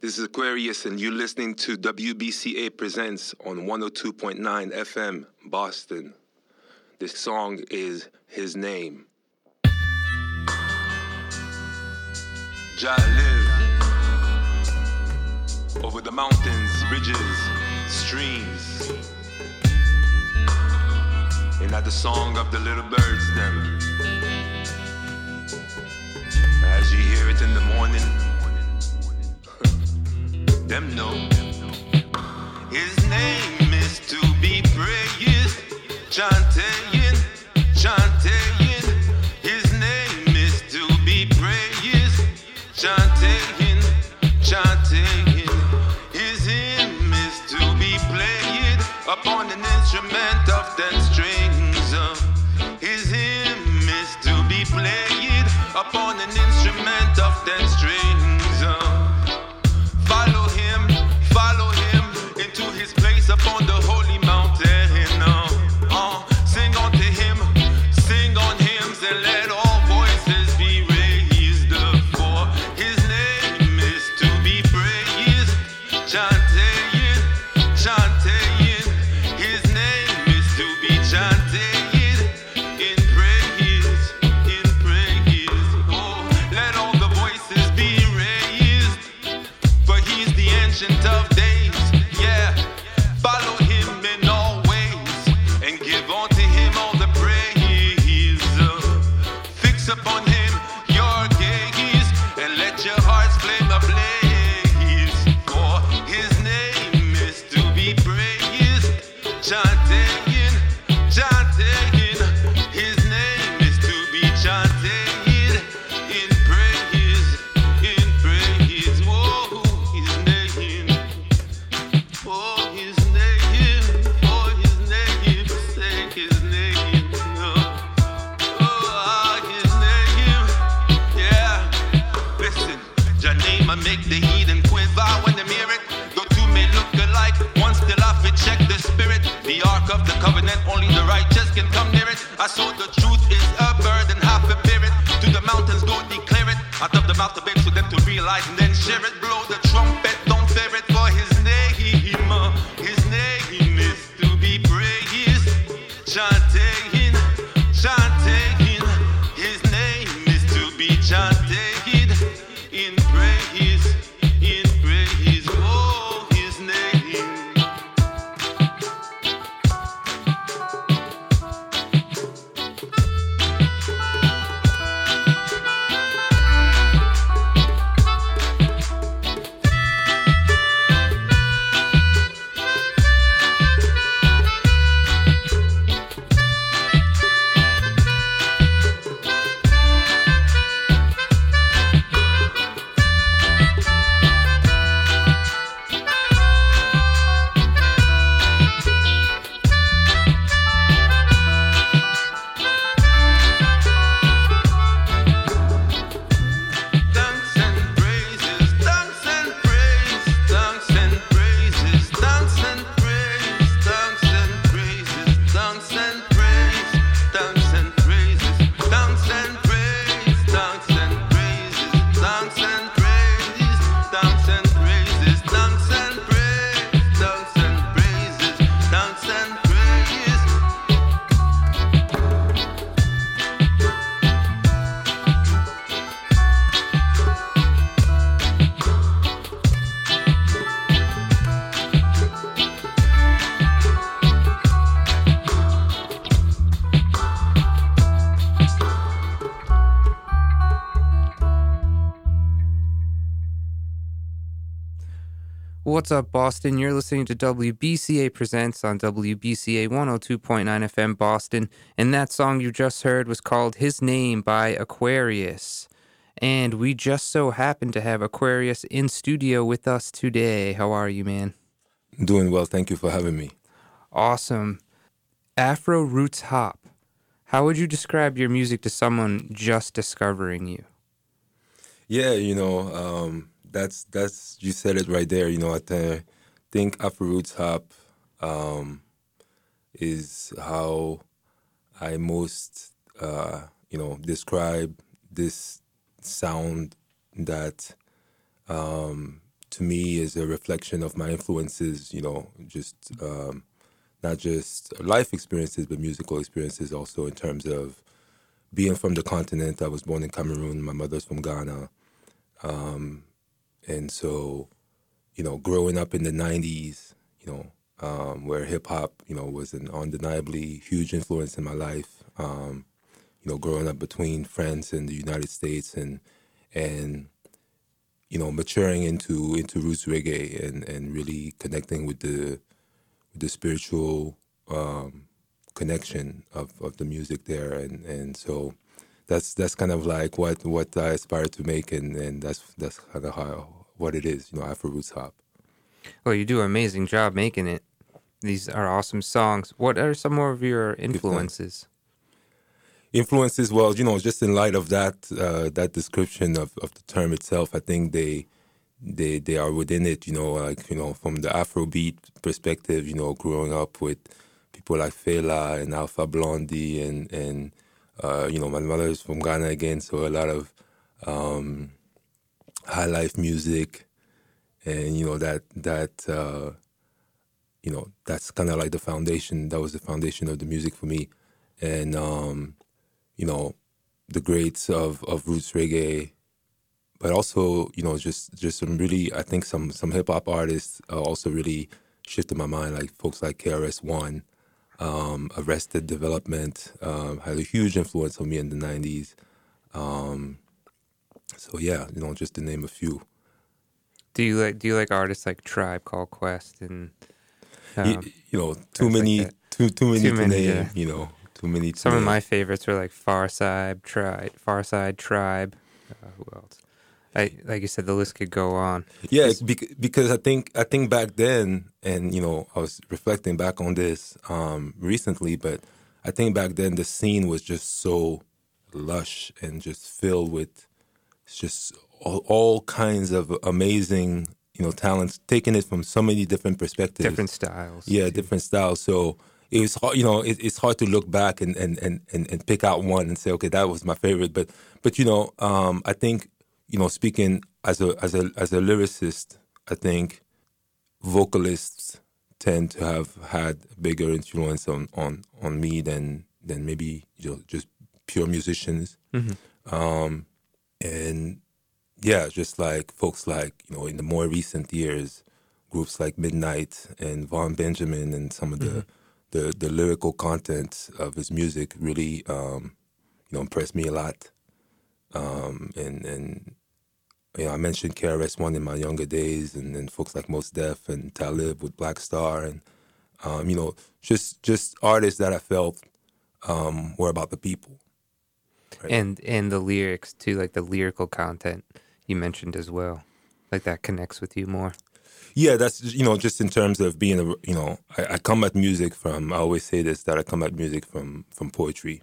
This is Akwerius, and you're listening to WBCA Presents on 102.9 FM, Boston. This song is His Name. Jah live over the mountains, ridges, streams, and at the song of the little birds them. As you hear it in the morning, them know. His name is to be praised, chanting, chanting. His name is to be praised, chanting, chanting. His hymn is to be played upon an instrument of 10 strings. His hymn is to be played upon an instrument of 10 strings. Follow him into his place upon the holy mountain. Sing unto him, sing on hymns, and let all voices be raised. For his name is to be praised, chanting, chanting. His name is to be chanted in praise, in praise. Oh, let all the voices be raised, for he's the ancient of. What's up, Boston? You're listening to WBCA Presents on WBCA 102.9 FM, Boston. And that song you just heard was called His Name by Akwerius. And we just so happen to have Akwerius in studio with us today. How are you, man? Doing well. Thank you for having me. Awesome. Afro Roots Hop. How would you describe your music to someone just discovering you? Yeah, you know, That's you said it right there. You know, I think Afro Roots Hop is how I most describe this sound that to me is a reflection of my influences, you know, just not just life experiences, but musical experiences also in terms of being from the continent. I was born in Cameroon. My mother's from Ghana. And so, you know, growing up in the 90s, you know, where hip-hop, you know, was an undeniably huge influence in my life, you know, growing up between France and the United States and you know, maturing into roots reggae and really connecting with the spiritual connection of the music there, and so that's kind of like what I aspire to make, and that's kind of what it is, you know, Afro Roots Hop. Well, you do an amazing job making it. These are awesome songs. What are some more of your influences? Influences, well, you know, just in light of that description of the term itself, I think they are within it, you know, like, you know, from the Afrobeat perspective, you know, growing up with people like Fela and Alpha Blondie and you know, my mother is from Ghana again, so a lot of high life music and, you know, that you know, that's kind of like the foundation. That was the foundation of the music for me. And you know, the greats of roots reggae, but also, you know, just some really, I think some hip hop artists also really shifted my mind, like folks like KRS-One, Arrested Development had a huge influence on me in the 90s. So yeah, you know, just to name a few. Do you like artists like Tribe Called Quest and you know, too many to name, yeah. You know. Some of my favorites were like Farside, Tribe. Who else? Like you said, the list could go on. Yeah, because I think back then, and you know, I was reflecting back on this recently, but I think back then the scene was just so lush and just filled with just all kinds of amazing, you know, talents, taking it from so many different perspectives, different styles. Yeah, too. Different styles. So. It was hard, you know. It's hard to look back and pick out one and say, okay, that was my favorite. But you know, I think, you know, speaking as a lyricist, I think vocalists tend to have had bigger influence on me than maybe, you know, just pure musicians. Mm-hmm. And yeah, just like folks like, you know, in the more recent years, groups like Midnight and Vaughn Benjamin and some of the. Mm-hmm. The lyrical content of his music really, you know, impressed me a lot. And you know, I mentioned KRS-One in my younger days, and folks like Mos Def and Talib with Black Star, and you know, just artists that I felt were about the people. Right? And the lyrics too, like the lyrical content you mentioned as well, like that connects with you more. Yeah, that's, you know, just in terms of being, you know, I come at music from, I always say this, that I come at music from poetry,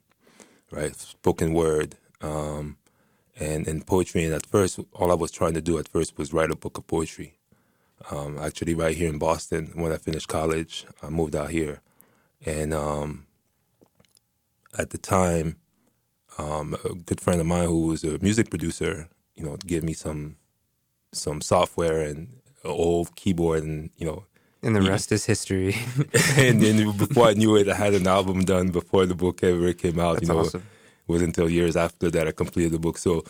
right? Spoken word, and poetry. And at first, all I was trying to do at first was write a book of poetry. Actually, right here in Boston, when I finished college, I moved out here. And at the time, a good friend of mine who was a music producer, you know, gave me some software and old keyboard, and you know, and the rest is history. And then before I knew it, I had an album done before the book ever came out. That's, you know, awesome. It wasn't until years after that I completed the book. So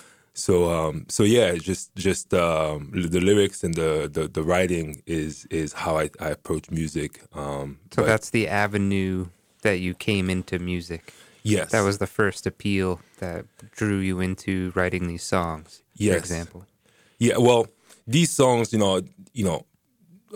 yeah, just the lyrics and the writing is how I approach music. So that's the avenue that you came into music. Yes, that was the first appeal that drew you into writing these songs. Yes. For example. Yeah. Well. These songs, you know,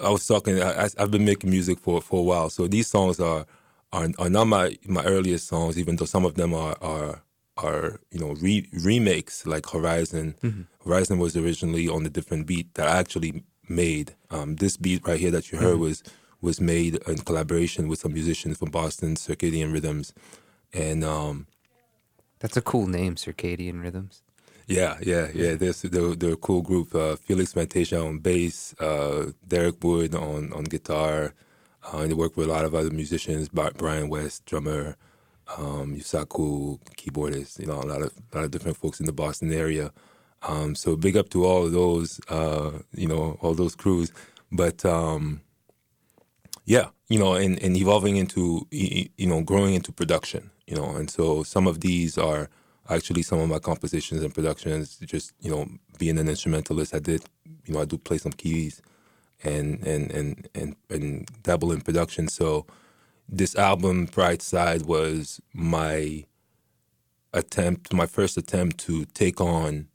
I was talking. I've been making music for a while, so these songs are not my earliest songs, even though some of them are you know, remakes like Horizon. Mm-hmm. Horizon was originally on a different beat that I actually made. This beat right here that you heard, mm-hmm, was made in collaboration with some musicians from Boston, Circadian Rhythms, and that's a cool name, Circadian Rhythms. Yeah. They're a cool group. Felix Mantasha on bass, Derek Wood on guitar. They work with a lot of other musicians, Brian West, drummer, Yusaku, keyboardist, you know, a lot of different folks in the Boston area. So big up to all of those, all those crews. But and evolving into, growing into production, and so some of these are actually some of my compositions and productions. Just, being an instrumentalist, I do play some keys and dabble in production. So this album, Bright Side, was my first attempt to take on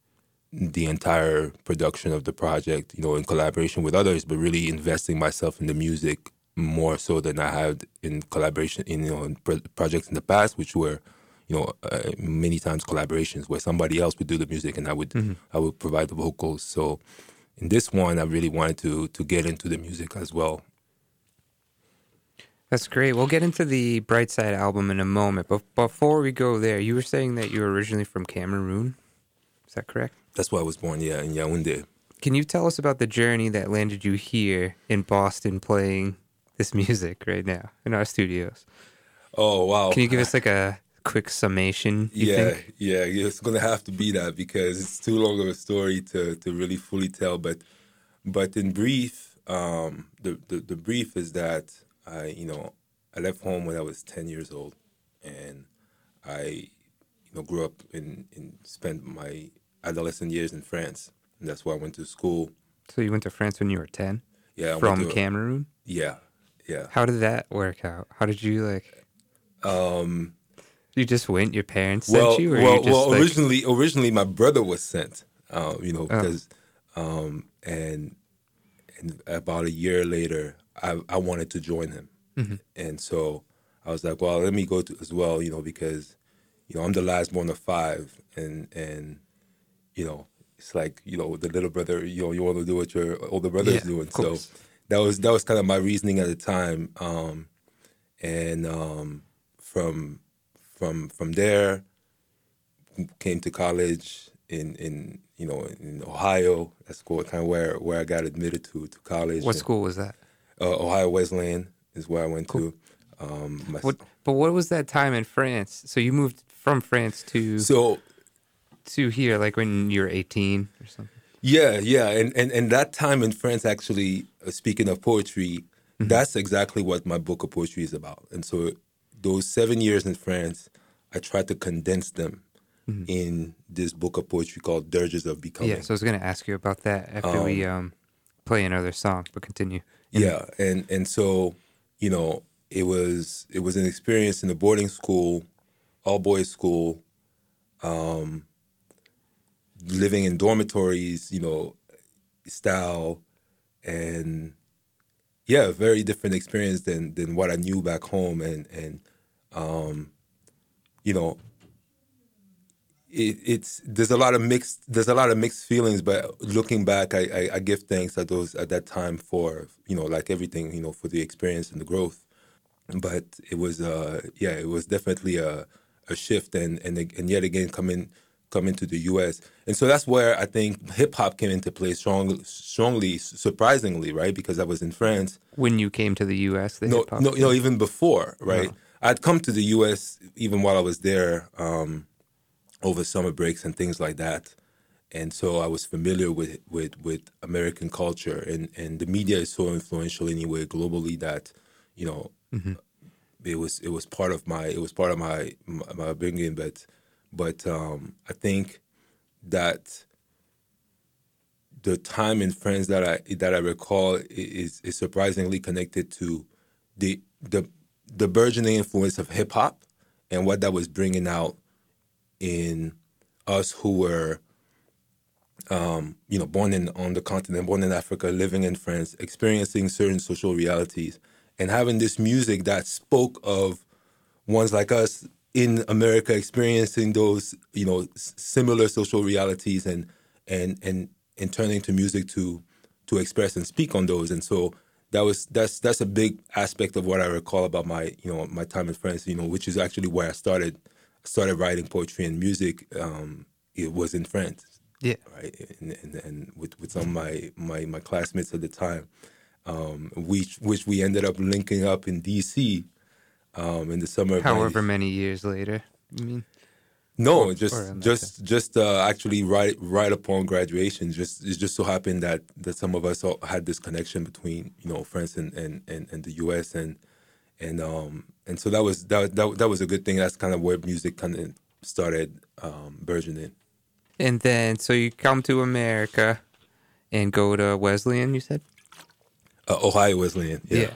the entire production of the project, in collaboration with others, but really investing myself in the music more so than I had in collaboration in projects in the past, which were, many times collaborations where somebody else would do the music and I would provide the vocals. So in this one, I really wanted to get into the music as well. That's great. We'll get into the Bright Side album in a moment. But before we go there, you were saying that you were originally from Cameroon. Is that correct? That's where I was born, yeah, in Yaoundé. Can you tell us about the journey that landed you here in Boston playing this music right now in our studios? Oh, wow. Can you give us like a quick summation, you think? Yeah, it's going to have to be that because it's too long of a story to really fully tell. But in brief, the brief is that I left home when I was 10 years old, and I grew up and spent my adolescent years in France. And that's where I went to school. So you went to France when you were 10? Yeah. From Cameroon? Yeah. How did that work out? How did you you just went? Your parents sent you? Originally my brother was sent, because and about a year later, I wanted to join him. Mm-hmm. And so I was like, well, let me go to as well, because, I'm the last born of five. And it's like, the little brother, you want to do what your older brother is doing. So that was kind of my reasoning at the time. From there, came to college in Ohio. That's kind of where I got admitted to college. What school was that? Ohio Wesleyan is where I went to. What was that time in France? So you moved from France to here, like when you were 18 or something? Yeah. And that time in France, actually, speaking of poetry, mm-hmm. that's exactly what my book of poetry is about. And so those 7 years in France, I tried to condense them mm-hmm. in this book of poetry called Dirges of Becoming. Yeah, so I was going to ask you about that after we play another song, but continue. Yeah, and so, it was an experience in a boarding school, all-boys school, living in dormitories, style, and yeah, very different experience than what I knew back home. There's a lot of mixed feelings, but looking back, I give thanks at that time for, like everything, for the experience and the growth. But it was, it was definitely a shift and yet again coming to the U.S. And so that's where I think hip-hop came into play strongly, surprisingly, right? Because I was in France. When you came to the U.S., hip-hop? No, even before, right? No. I'd come to the U.S. even while I was there over summer breaks and things like that. And so I was familiar with American culture. And the media is so influential anyway globally that, mm-hmm. It was part of my upbringing, but I think that the time in France that I recall is surprisingly connected to the burgeoning influence of hip hop and what that was bringing out in us who were born on the continent, born in Africa, living in France, experiencing certain social realities. And having this music that spoke of ones like us in America experiencing those, similar social realities and turning to music to express and speak on those. And so that's a big aspect of what I recall about my, my time in France, which is actually where I started writing poetry and music. It was in France. Yeah. Right. And with some of my classmates at the time. Which we ended up linking up in D.C. In the summer. However many years later, No, or, actually right upon graduation. It just so happened that some of us all had this connection between France and the U.S. and so that was a good thing. That's kind of where music kind of started burgeoning. And then so you come to America and go to Wesleyan, you said? Ohio Wesleyan, yeah.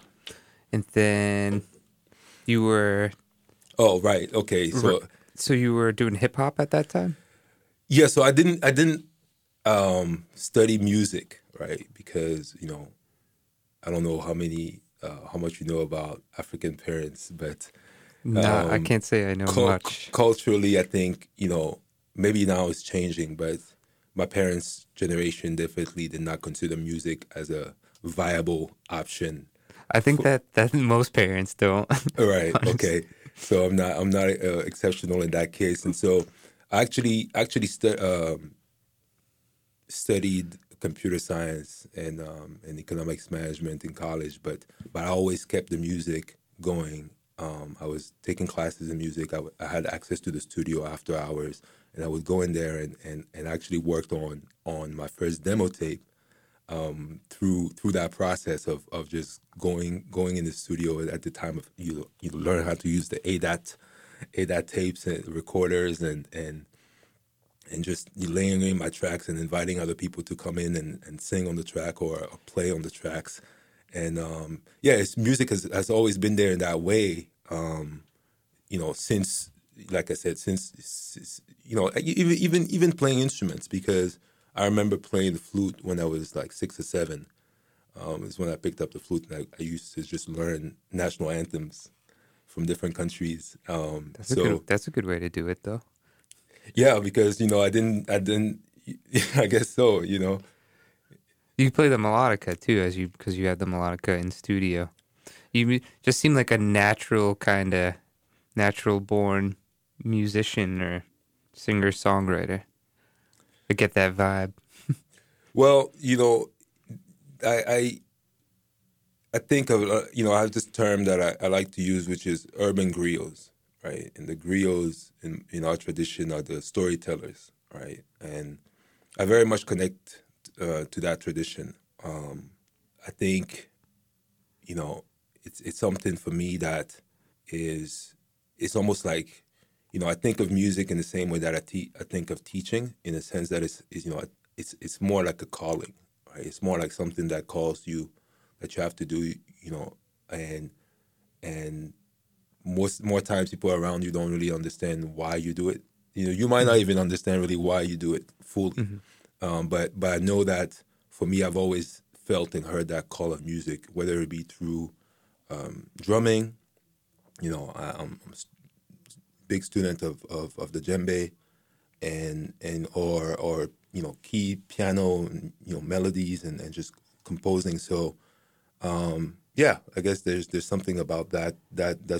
And then you were... Oh, right. Okay. So you were doing hip hop at that time? Yeah. So I didn't study music, right? Because I don't know how much you know about African parents, but I can't say I know much. Culturally, I think maybe now it's changing, but my parents' generation definitely did not consider music as a viable option. I think that most parents don't. Right. Okay. So I'm not exceptional in that case, and so I actually studied computer science and economics management in college, but I always kept the music going. I was taking classes in music. I had access to the studio after hours, and I would go in there and actually worked on my first demo tape through that process of just going in the studio. At the time of you learn how to use the ADAT tapes and recorders and just laying in my tracks and inviting other people to come in and sing on the track or play on the tracks. And music has always been there in that way. Since, like I said, even playing instruments, because I remember playing the flute when I was like 6 or 7. Is when I picked up the flute, and I used to just learn national anthems from different countries. That's a good way to do it, though. Yeah, because I didn't. I guess so. You play the melodica too, because you had the melodica in studio. You just seem like a natural born musician or singer songwriter. I get that vibe. Well, I think of I have this term that I like to use, which is urban griots, right? And the griots in our tradition are the storytellers, right? And I very much connect to that tradition. I think it's something for me that is, it's almost like, I think of music in the same way that I think of teaching, in the sense that it's more like a calling, right? It's more like something that calls you, that you have to do, and more times people around you don't really understand why you do it. You might not even understand really why you do it fully. Mm-hmm. But I know that for me, I've always felt and heard that call of music, whether it be through drumming. I'm big student of the djembe and key piano and, melodies and just composing. So I guess there's something about that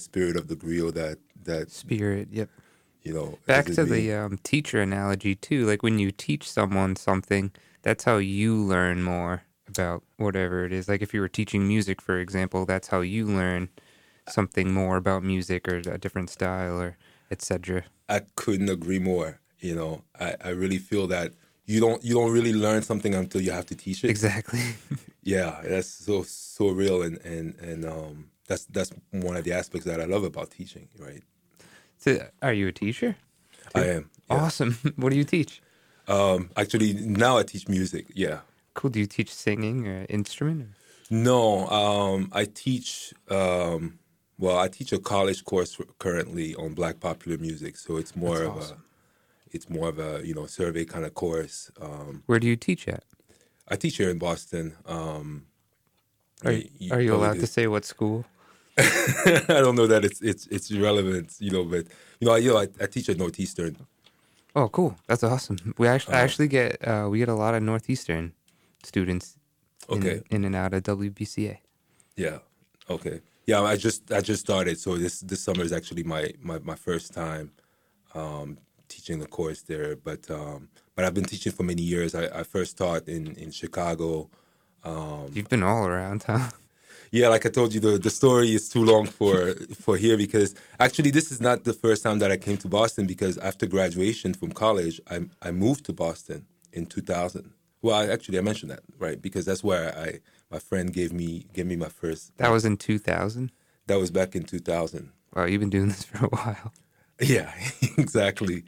spirit of the griot that spirit, yep. Back to the teacher analogy too, like when you teach someone something, that's how you learn more about whatever it is. Like if you were teaching music, for example, that's how you learn something more about music or a different style or etc. I couldn't agree more. I really feel that you don't really learn something until you have to teach it. Exactly. Yeah, that's so real, and that's one of the aspects that I love about teaching, right? So, are you a teacher? I am. Yeah. Awesome. What do you teach? Actually, now I teach music. Yeah. Cool. Do you teach singing or instrument? Or? No. I teach. I teach a college course currently on Black popular music, so it's more of a survey kind of course. Where do you teach at? I teach here in Boston. Are you allowed to say what school? I don't know that it's relevant, but I teach at Northeastern. Oh, cool! That's awesome. We actually get a lot of Northeastern students. Okay. In and out of WBCA. Yeah. Okay. Yeah, I just started, so this summer is actually my first time teaching a course there. But I've been teaching for many years. I first taught in Chicago. You've been all around, huh? yeah, like I told you, the story is too long for here, because actually this is not the first time that I came to Boston, because after graduation from college, I moved to Boston in 2000. Well, I mentioned that, right? Because that's where my friend gave me my first. That was in 2000? That was back in 2000. Wow, you've been doing this for a while. Yeah, exactly.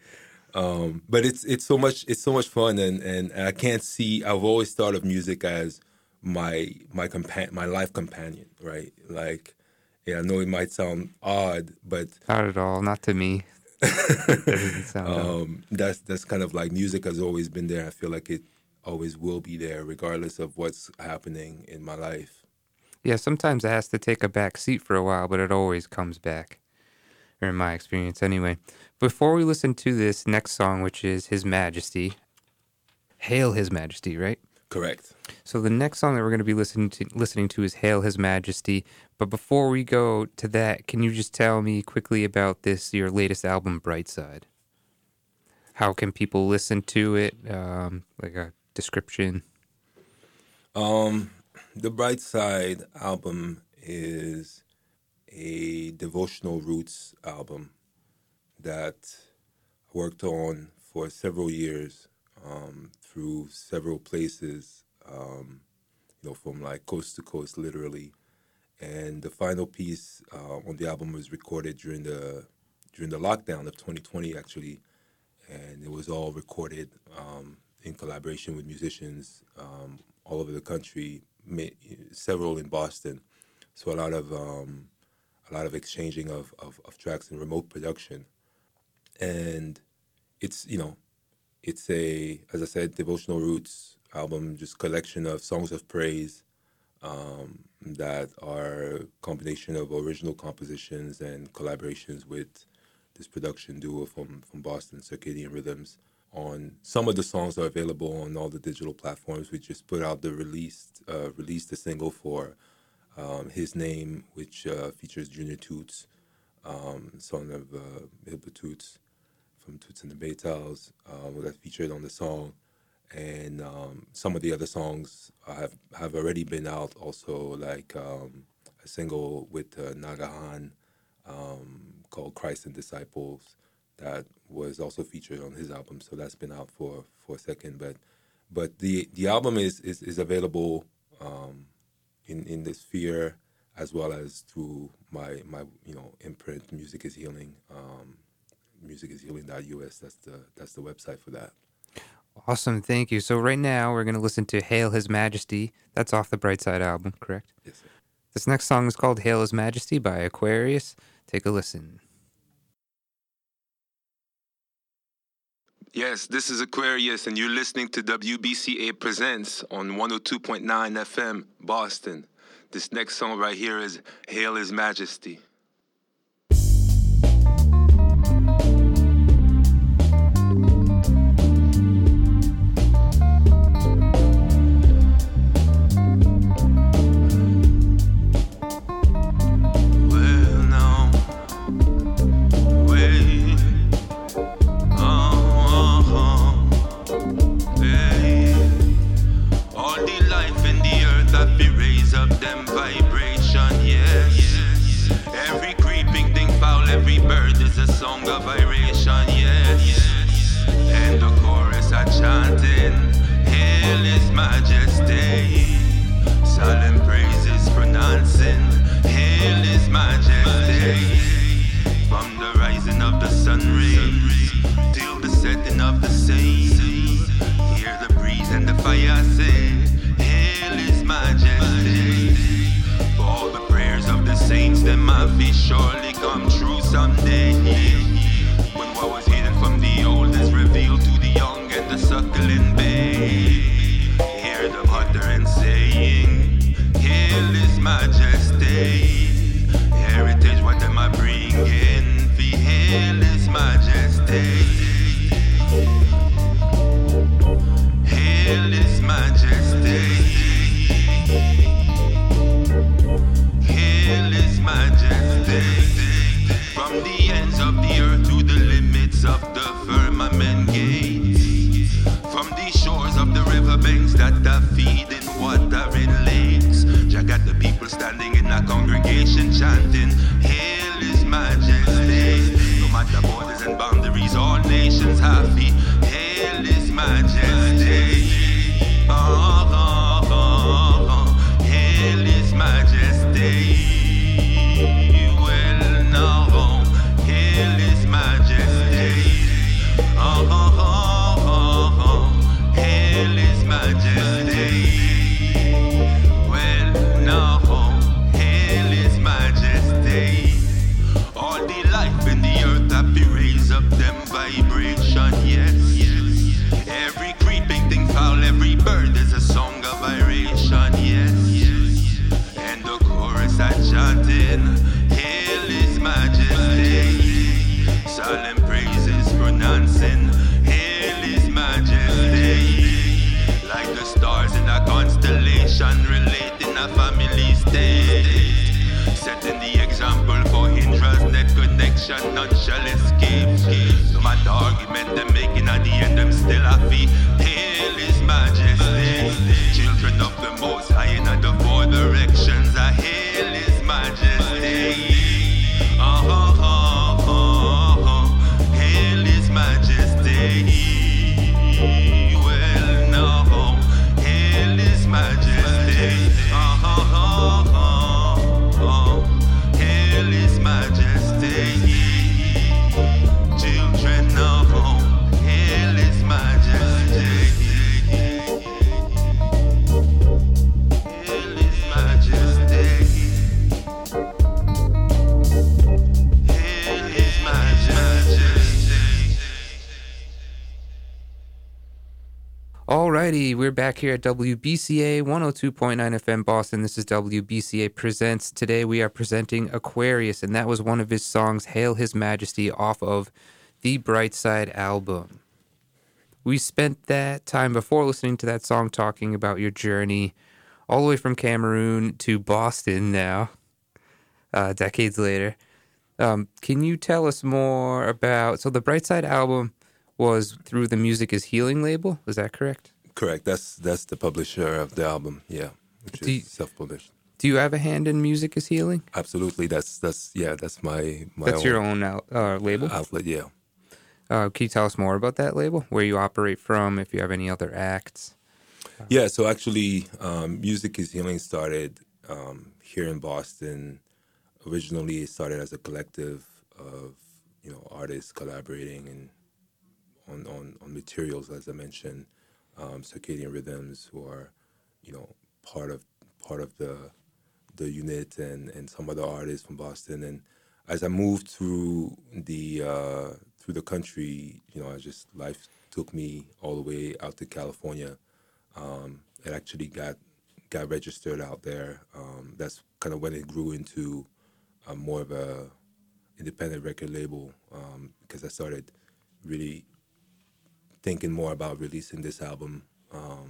But it's so much fun, and I can't see. I've always thought of music as my life companion, right? Like, yeah, I know it might sound odd, but not at all. Not to me. It doesn't sound odd. That's kind of like music has always been there. I feel like it always will be there, regardless of what's happening in my life. Yeah, sometimes it has to take a back seat for a while, but it always comes back. Or in my experience anyway. Before we listen to this next song, which is His Majesty, Hail His Majesty, right? Correct. So the next song that we're going to be listening to is Hail His Majesty. But before we go to that, can you just tell me quickly about this, your latest album, Bright Side? How can people listen to it? Like a description? The Bright Side album is a devotional roots album that I worked on for several years through several places, from like coast to coast, literally. And the final piece on the album was recorded during the lockdown of 2020, actually, and it was all recorded in collaboration with musicians all over the country, several in Boston. So a lot of exchanging of tracks and remote production. And it's a, as I said, devotional roots album, just collection of songs of praise that are a combination of original compositions and collaborations with this production duo from Boston, Circadian Rhythms. On some of the songs are available on all the digital platforms. We just put out the single for His Name, which features Junior Toots, son of Hilbert Toots from Toots and the Maytals, that's featured on the song. And some of the other songs have already been out also, like a single with Nagahan called Christ and Disciples that was also featured on his album. So that's been out for a second. But the album is available in the sphere, as well as through my imprint, Music is Healing, musicishealing.us. That's the website for that. Awesome, thank you. So right now we're going to listen to Hail His Majesty. That's off the Bright Side album, correct? Yes, sir. This next song is called Hail His Majesty by Akwerius. Take a listen. Yes, this is Akwerius, and you're listening to WBCA Presents on 102.9 FM, Boston. This next song right here is Hail His Majesty. Hear the utterance standing in a congregation chanting, Hail His Majesty. No matter borders and boundaries, all nations happy. Hail His Majesty. Oh, oh, oh, oh. Hail His Majesty. Relating a family state, setting the example for hindrance, net connection, none shall escape. No matter argument them making, at the end them still happy. Hail His Majesty. Children of the Most High in the four directions, I hail His Majesty. Oh, oh, oh, oh, oh. Hail His Majesty. Well, no, Hail His Majesty. Alrighty, we're back here at WBCA 102.9 FM Boston. This is WBCA Presents. Today we are presenting Akwerius, and that was one of his songs, Hail His Majesty, off of the Bright Side album. We spent that time before listening to that song talking about your journey all the way from Cameroon to Boston now, decades later. Can you tell us more about, so the Bright Side album was through the Music is Healing label, is that correct? Correct. That's the publisher of the album, yeah, which is self-published. Do you have a hand in Music is Healing? Absolutely. That's my that's own, your own label? Outlet, yeah. Can you tell us more about that label, where you operate from, if you have any other acts? Yeah, so actually, Music is Healing started here in Boston. Originally, it started as a collective of, you know, artists collaborating and on materials, as I mentioned. Circadian Rhythms, who are, you know, part of the unit, and some other artists from Boston. And as I moved through the country, you know, I just, life took me all the way out to California. It actually got registered out there. That's kind of when it grew into more of a independent record label, because I started really thinking more about releasing this album,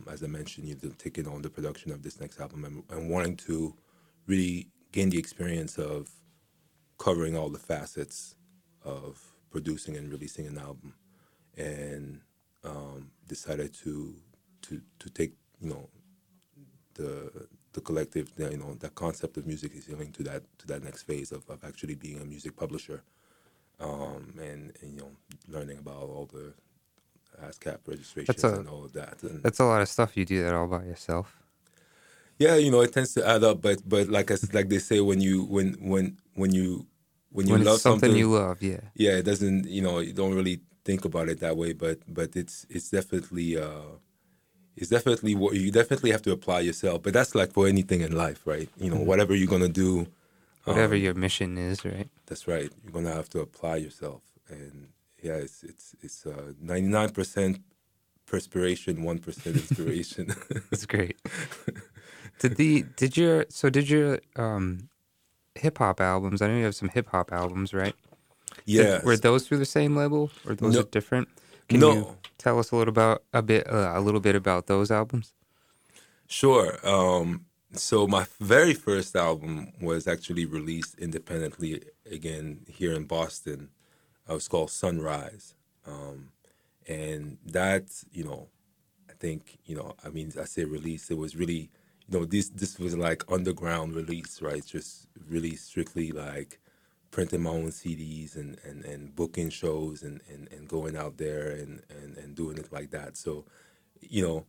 as I mentioned, taking on the production of this next album, and wanting to really gain the experience of covering all the facets of producing and releasing an album, and decided to take, you know, the collective, you know, that concept of Music is Healing to that next phase of actually being a music publisher, and you know, learning about all the ASCAP registrations and all of that. And that's a lot of stuff. You do that all by yourself? Yeah, you know, it tends to add up. But like they say, when you love something you love, yeah, it doesn't. You know, you don't really think about it that way. But it's definitely what you definitely have to apply yourself. But that's like for anything in life, right? You know, whatever you're gonna do, whatever your mission is, right? That's right. You're gonna have to apply yourself. And yeah, it's 99% perspiration, 1% inspiration. That's great. Did your hip hop albums? I know you have some hip hop albums, right? Yeah. Were those through the same label, or those are different? Can you tell us a little bit about those albums? Sure. So my very first album was actually released independently again here in Boston. It was called Sunrise, and that, you know, I think, you know, I mean, I say release. It was really, you know, this was like underground release, right? Just really strictly like printing my own CDs and booking shows and going out there and doing it like that. So, you know,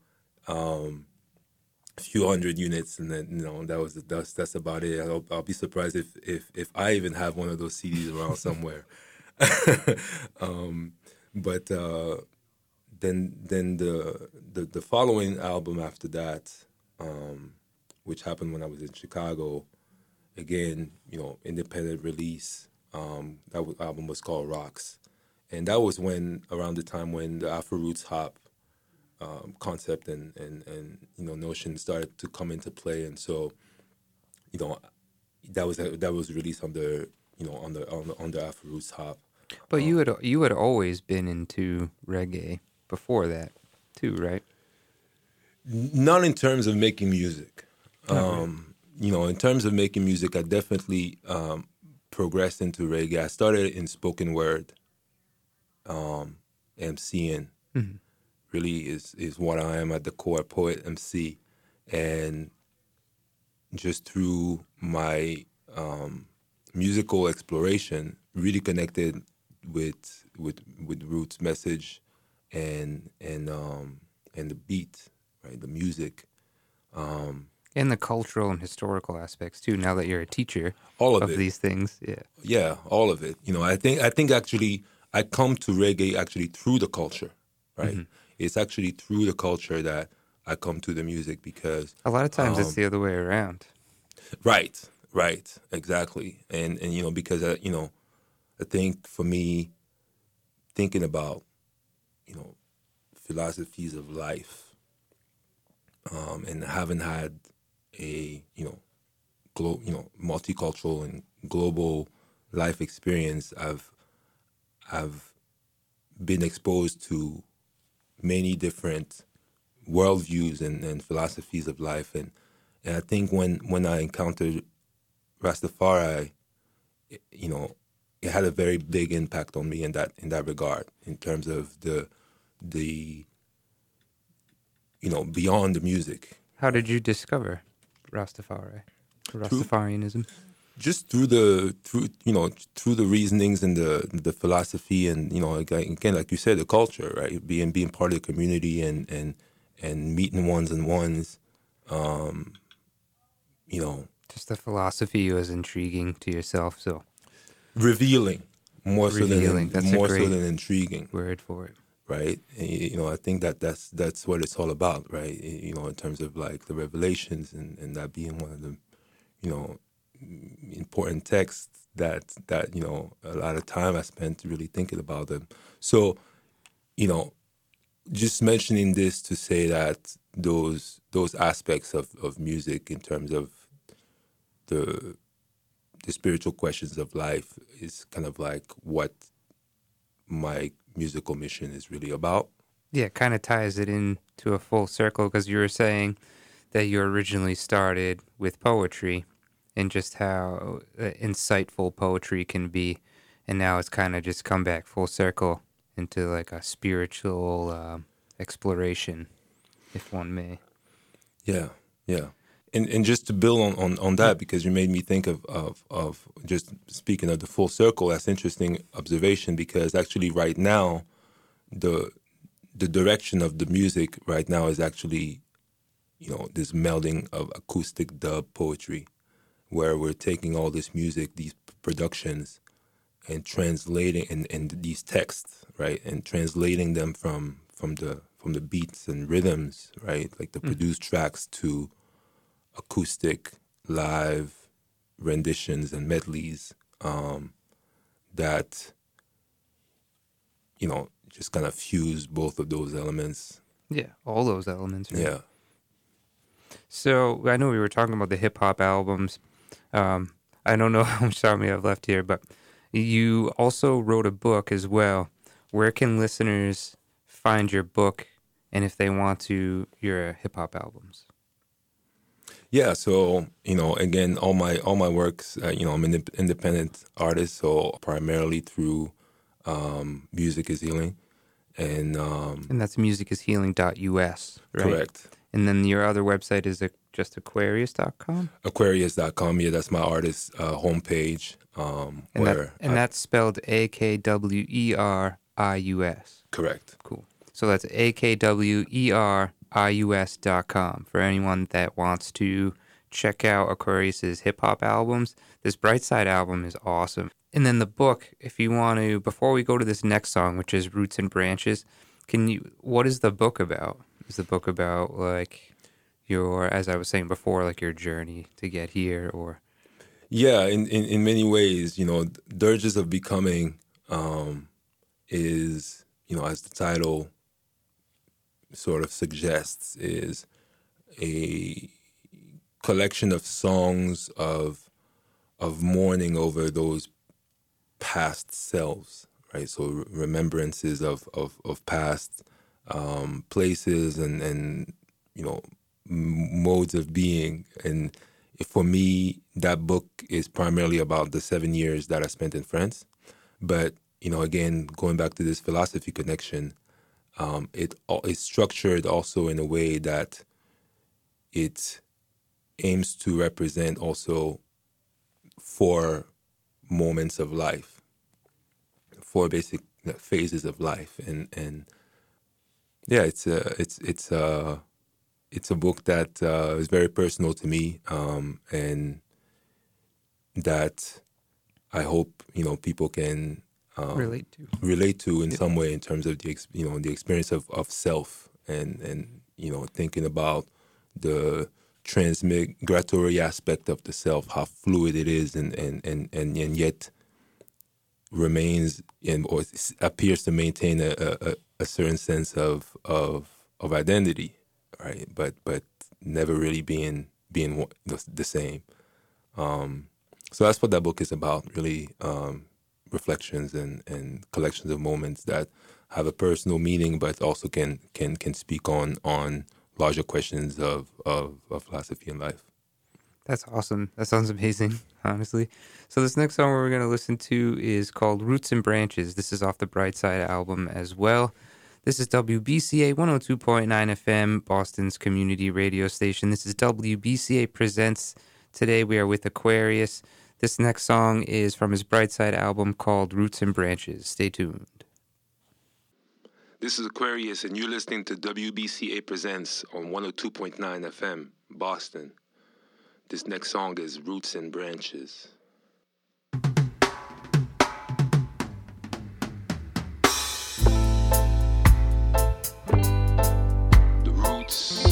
a few hundred units, and then, you know, that's about it. I'll be surprised if I even have one of those CDs around somewhere. But then the following album after that, which happened when I was in Chicago, again, you know, independent release. That album was called Rocks, and that was around the time when the Afro Roots Hop concept and you know, notion started to come into play. And so, you know, that was released under, you know, on the Afro Roots Hop. But you had always been into reggae before that, too, right? Not in terms of making music. Right. You know, in terms of making music, I definitely progressed into reggae. I started in spoken word, MCing. Mm-hmm. Really is what I am at the core, poet, MC, and just through my musical exploration, really connected with Roots message and the beat, right? The music, and the cultural and historical aspects too. Now that you're a teacher, all of these things, yeah, all of it. You know, I think actually I come to reggae actually through the culture, right? Mm-hmm. It's actually through the culture that I come to the music, because a lot of times it's the other way around, right? Right, exactly, and you know, because you know, I think for me, thinking about, you know, philosophies of life, and having had a, you know, multicultural and global life experience, I've been exposed to many different worldviews and philosophies of life, and I think when I encountered Rastafari, you know, it had a very big impact on me in that regard, in terms of the you know, beyond the music. How did you discover Rastafari, Rastafarianism? Just through the reasonings and the philosophy, and you know, again, like you said, the culture, right? Being part of the community and meeting ones, you know. Just the philosophy was intriguing to yourself, so revealing. That's more so than intriguing. Word for it, right? And, you know, I think that's what it's all about, right? You know, in terms of like the revelations and that being one of the, you know, important texts that you know, a lot of time I spent really thinking about them. So, you know, just mentioning this to say that those aspects of music in terms of the spiritual questions of life is kind of like what my musical mission is really about. Yeah, it kind of ties it into a full circle, because you were saying that you originally started with poetry and just how insightful poetry can be, and now it's kind of just come back full circle into like a spiritual exploration, if one may. Yeah, yeah. And just to build on that, because you made me think of just speaking of the full circle, that's an interesting observation, because actually right now, the direction of the music right now is actually, you know, this melding of acoustic dub poetry, where we're taking all this music, these productions, and translating and these texts, right, and translating them from the beats and rhythms, right, like the produced tracks to acoustic live renditions and medleys that, you know, just kind of fuse both of those elements. Yeah, all those elements. Right? Yeah. So I know we were talking about the hip hop albums. I don't know how much time we have left here, but you also wrote a book as well. Where can listeners find your book, and if they want to, your hip hop albums? Yeah, so, you know, again, all my works, you know, I'm an independent artist, so primarily through Music is Healing, and that's musicishealing.us, right? Correct. And then your other website is just Akwerius.com? Akwerius.com, yeah, that's my artist's homepage. That's spelled A-K-W-E-R-I-U-S. Correct. Cool. So that's AKWERIUS.com for anyone that wants to check out Akwerius' hip-hop albums. This Bright Side album is awesome. And then the book, if you want to, before we go to this next song, which is Roots and Branches, what is the book about? Is the book about, like, your, as I was saying before, like your journey to get here, or? Yeah, in many ways, you know, Dirges of Becoming is, you know, as the title sort of suggests, is a collection of songs of mourning over those past selves, right? So remembrances of past places and you know, modes of being. And for me, that book is primarily about the 7 years that I spent in France. But, you know, again, going back to this philosophy connection, it is structured also in a way that it aims to represent also 4 moments of life, 4 basic phases of life, and yeah, it's a book that is very personal to me, and that I hope, you know, people can relate to in some way in terms of the experience of self and you know, thinking about the transmigratory aspect of the self, how fluid it is and yet remains or appears to maintain a certain sense of identity, right? But never really being the same. So that's what that book is about, really, reflections and collections of moments that have a personal meaning, but also can speak on larger questions of philosophy and life. That's awesome. That sounds amazing, honestly. So this next song we're going to listen to is called Roots and Branches. This is off the Bright Side album as well. This is WBCA 102.9 FM, Boston's community radio station. This is WBCA Presents. Today we are with Akwerius. This next song is from his Bright Side album called Roots and Branches. Stay tuned. This is Akwerius, and you're listening to WBCA Presents on 102.9 FM, Boston. This next song is Roots and Branches. The roots.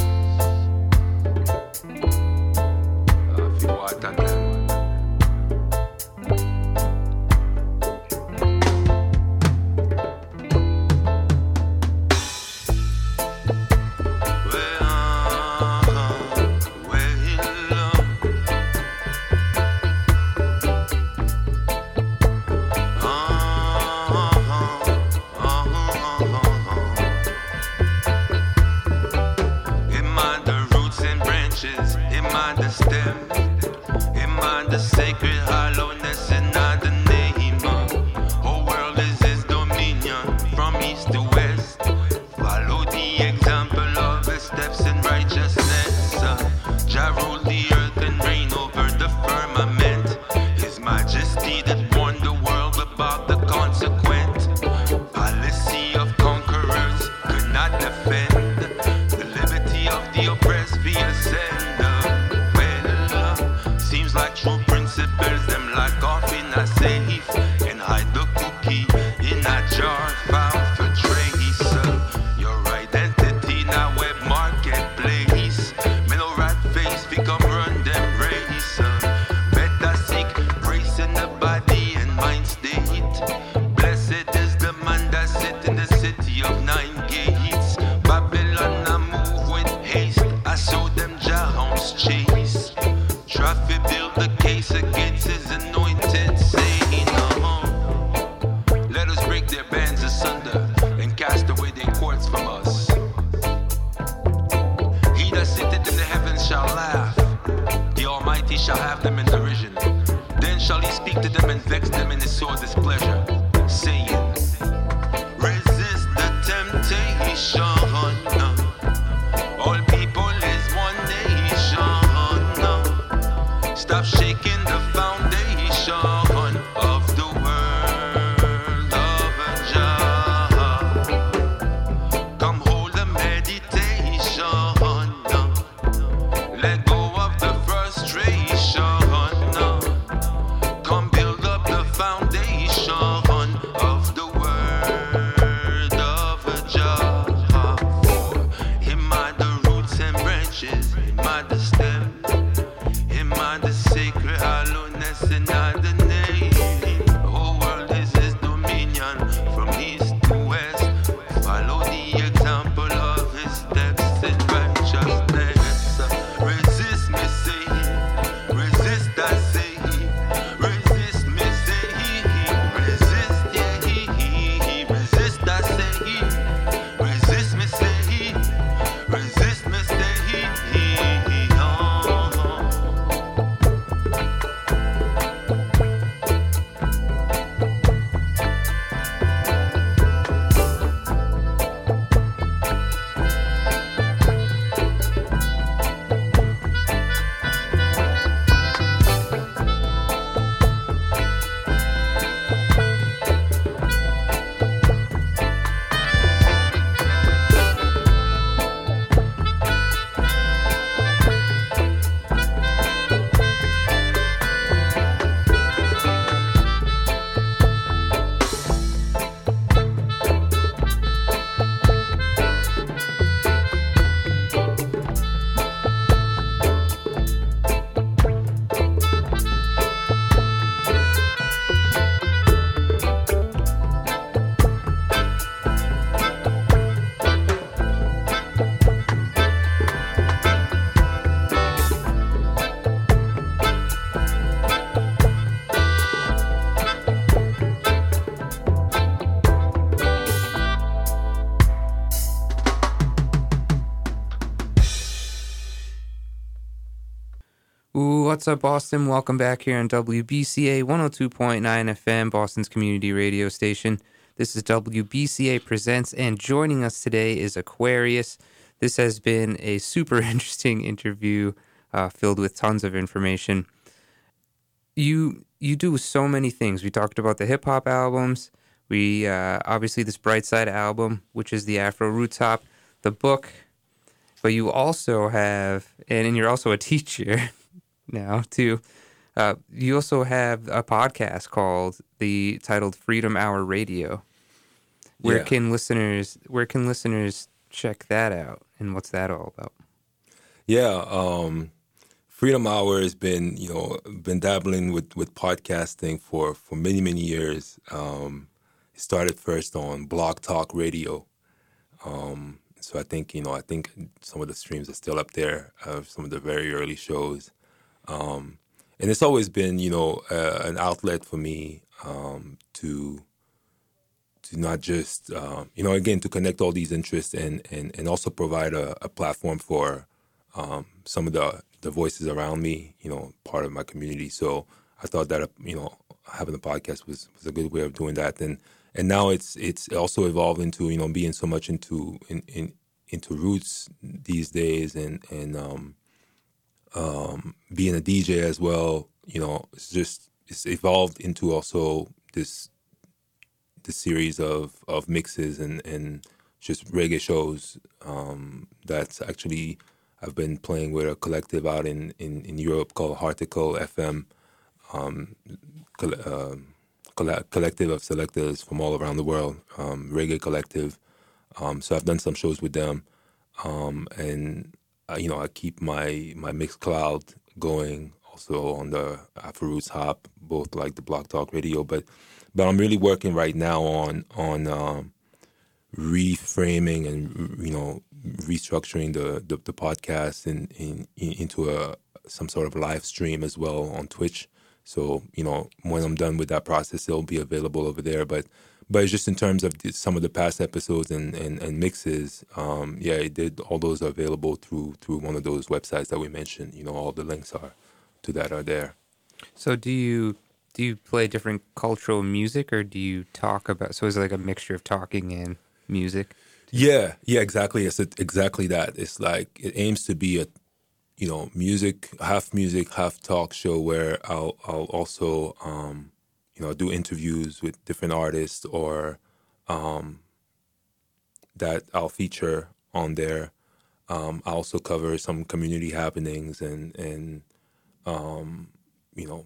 Resist the temptation. All people Stop shaking the foundation of the world of a job. Come hold the meditation. Let go of the frustration. Come build up the foundation of the world of a job. For him are the roots and branches, him are the stems. What's up, Austin? Welcome back here on WBCA 102.9 FM, Boston's community radio station. This is WBCA Presents, and joining us today is Akwerius. This has been a super interesting interview filled with tons of information. You do so many things. We talked about the hip-hop albums. We obviously this Bright Side album, which is the Afro Roots Hop, the book. But you also have, and you're also a teacher now too. You also have a podcast titled Freedom Hour Radio. Where can listeners check that out, and what's that all about? Freedom Hour has been dabbling with podcasting for many years. It started first on Block Talk Radio. So I think some of the streams are still up there of some of the very early shows. And it's always been, an outlet for me to not just, again, to connect all these interests and also provide a platform for some of the voices around me, part of my community. So I thought that, having a podcast was a good way of doing that. And now it's also evolved into, being so much into roots these days and being a DJ as well, it's evolved into also this series of mixes and just reggae shows that's actually I've been playing with a collective out in Europe called Harticle FM, collective of selectors from all around the world, reggae collective. So I've done some shows with them, and I keep my Mixcloud going also on the Afro Roots Hop, both like the Block Talk Radio, but I'm really working right now on reframing and restructuring the podcast into some sort of live stream as well on Twitch. So when I'm done with that process, it'll be available over there. But it's just in terms of some of the past episodes and mixes, all those are available through one of those websites that we mentioned. All the links to that are there. So do you play different cultural music, or do you talk about? So it's like a mixture of talking and music. Yeah, exactly. It's exactly that. It's like it aims to be a you know, music, half music, half talk show, where I'll also, you know, do interviews with different artists or that I'll feature on there. I also cover some community happenings and you know,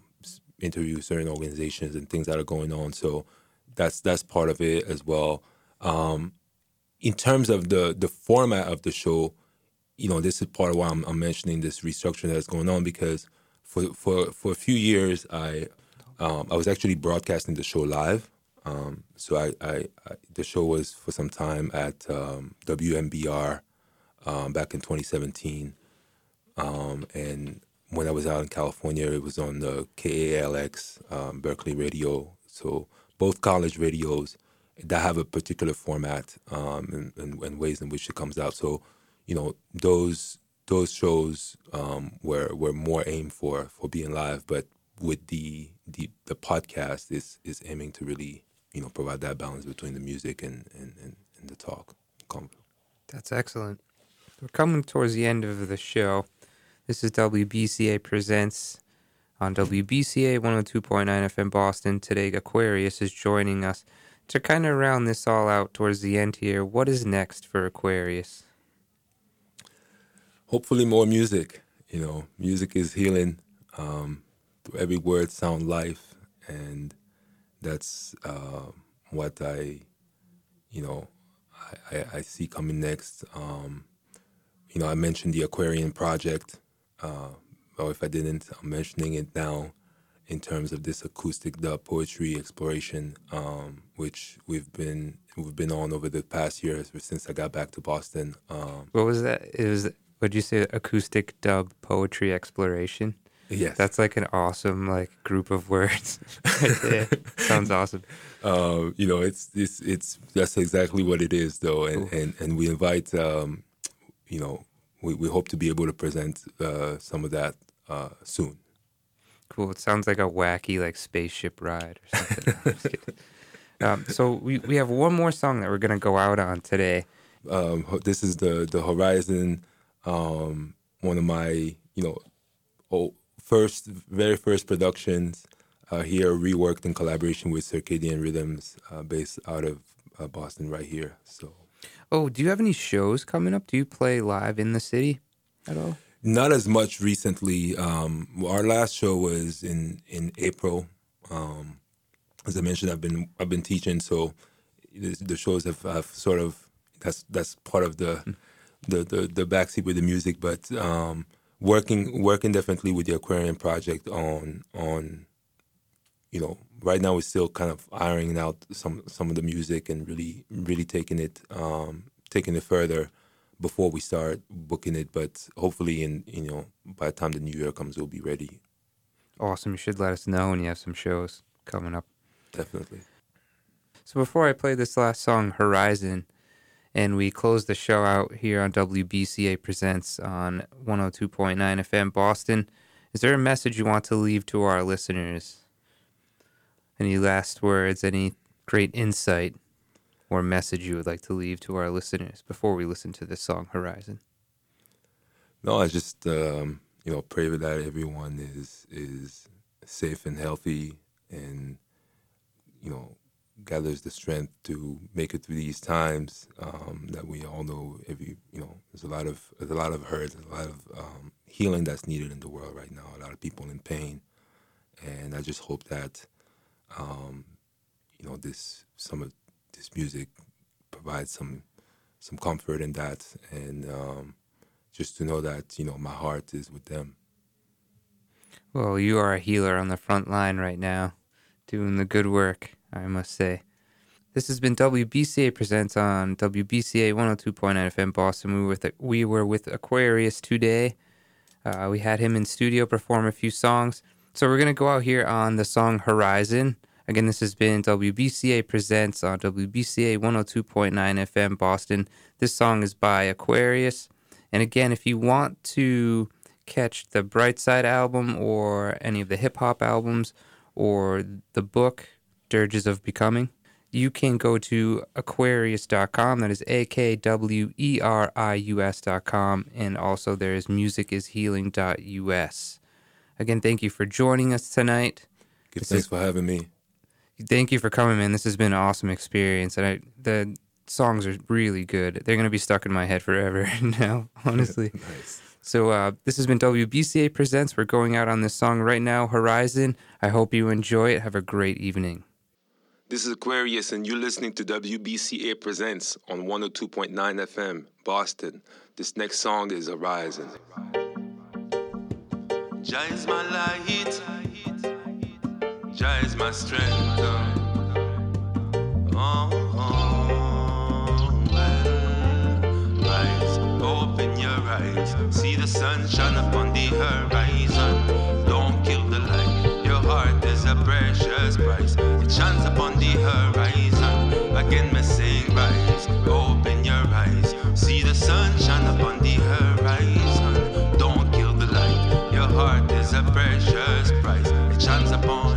interview certain organizations and things that are going on. So that's part of it as well. In terms of the format of the show, you know, this is part of why I'm mentioning this restructuring that's going on, because for a few years I was actually broadcasting the show live. So I the show was for some time at WMBR back in 2017, and when I was out in California, it was on the KALX Berkeley radio. So both college radios that have a particular format and ways in which it comes out. So, you know, those shows were more aimed for being live, but with the podcast is aiming to really, you know, provide that balance between the music and the talk. That's excellent. We're coming towards the end of the show. This is WBCA Presents on WBCA 102.9 FM Boston. Today, Akwerius is joining us to kind of round this all out towards the end here. What is next for Akwerius? Hopefully more music. You know, music is healing. Through every word, sound life. And that's what I, you know, I see coming next. You know, I mentioned the Aquarian Project. Or if I didn't, I'm mentioning it now in terms of this acoustic dub poetry exploration, which we've been on over the past year since I got back to Boston. What was that? Would you say acoustic dub poetry exploration? Yes. That's like an awesome like group of words. Yeah, sounds awesome. You know, it's that's exactly what it is though. And cool. and we invite you know, we hope to be able to present some of that soon. Cool. It sounds like a wacky like spaceship ride or something. I'm just kidding. So we have one more song that we're gonna go out on today. This is the Horizon, one of my, you know, very first productions here, reworked in collaboration with Circadian Rhythms, based out of Boston right here. So, do you have any shows coming up? Do you play live in the city at all? Not as much recently. Our last show was in April. As I mentioned, I've been teaching, so the shows have sort of that's part of the backseat with the music, but. Working definitely with the Aquarian Project on, you know, right now we're still kind of ironing out some of the music and really taking it further before we start booking it. But hopefully, you know, by the time the new year comes, we'll be ready. Awesome! You should let us know when you have some shows coming up. Definitely. So before I play this last song, Horizon. And we close the show out here on WBCA Presents on 102.9 FM Boston. Is there a message you want to leave to our listeners? Any last words, any great insight or message you would like to leave to our listeners before we listen to this song, Horizon? No, I just, you know, pray that everyone is safe and healthy and, you know, gathers the strength to make it through these times that we all know. You know, there's a lot of hurt, there's a lot of healing that's needed in the world right now. A lot of people in pain, and I just hope that you know, some of this music provides some comfort in that, and just to know that, you know, my heart is with them. Well, you are a healer on the front line right now, doing the good work, I must say. This has been WBCA Presents on WBCA 102.9 FM Boston. We were with Akwerius today. We had him in studio perform a few songs. So we're going to go out here on the song Horizon. Again, this has been WBCA Presents on WBCA 102.9 FM Boston. This song is by Akwerius. And again, if you want to catch the Bright Side album or any of the hip-hop albums or the book, Dirges of Becoming, you can go to Akwerius.com. That is AKWERIUS.com. And also there is musicishealing.us. Again, thank you for joining us tonight. Thanks for having me. Thank you for coming, man. This has been an awesome experience. And the songs are really good. They're going to be stuck in my head forever now, honestly. Nice. So this has been WBCA Presents. We're going out on this song right now, Horizon. I hope you enjoy it. Have a great evening. This is Akwerius, and you're listening to WBCA Presents on 102.9 FM, Boston. This next song is Horizon. Jah is my light. Jah is my strength. Open your eyes, see the sun shine upon the horizon. Don't kill the light, your heart is a precious prize. It shines upon the horizon, again me say rise. Open your eyes, see the sun shine upon the horizon. Don't kill the light, your heart is a precious prize. It shines upon,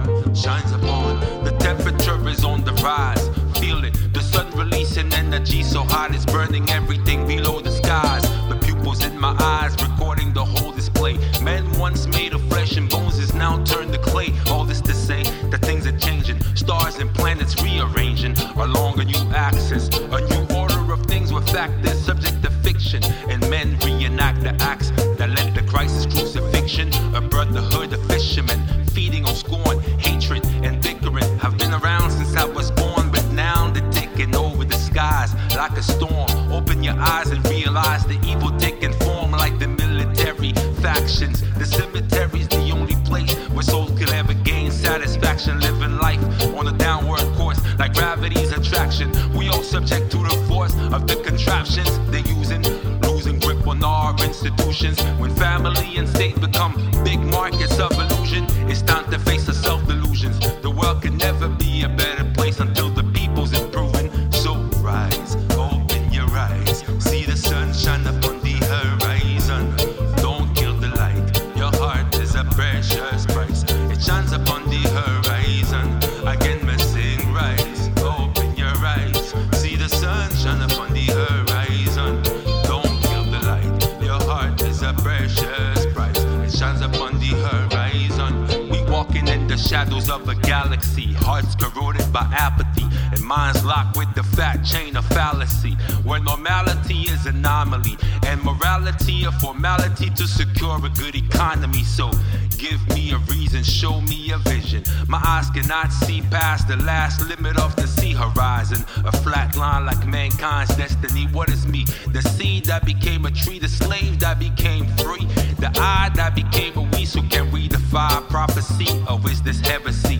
the temperature is on the rise. Feel it, the sun releasing energy so hot it's burning everything below the skies. The pupils in my eyes recording the whole display. Men once made of flesh and bones is now turned to clay. All this to say that things are changing, stars and planets rearranging along a new axis, a new order of things with factors subject to fiction, and men reenact the acts that led to Christ's crucifixion. A brotherhood of fishermen feeding on scorn, hatred and bickering have been around since I was born, but now they're taking over the skies like a storm. Open your eyes and realize the evil taking form like the military factions. The cemetery's the only place where souls could ever gain satisfaction. Living life on a downward course like gravity's attraction. We all subject to the force of the contraptions they're using, losing grip on our institutions. When family and state become big markets of illusion, it's time to face the self-delusions. The world can never be a better place until the people's improving. So rise, open your eyes, see the sun shine upon the horizon. Don't kill the light, your heart is a precious prize. It shines upon the horizon, again me sing rise. Open your eyes, see the sun shine upon the horizon. Don't kill the light, your heart is a precious prize. It shines upon the horizon. Walking in the shadows of a galaxy, hearts corroded by apathy, and minds locked with the fat chain of fallacy, where normality is anomaly, and morality a formality to secure a good economy. So give me a reason, show me a vision. My eyes cannot see past the last limit of the sea horizon, a flat line like mankind's destiny. What is me? The seed that became a tree, the slave that became free, the eye that became a weasel. Can redefine prophecy, or is this heresy?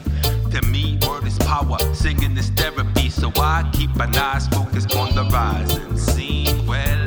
To me, word is power, singing is therapy, so I keep my eyes focused on the rise and see well.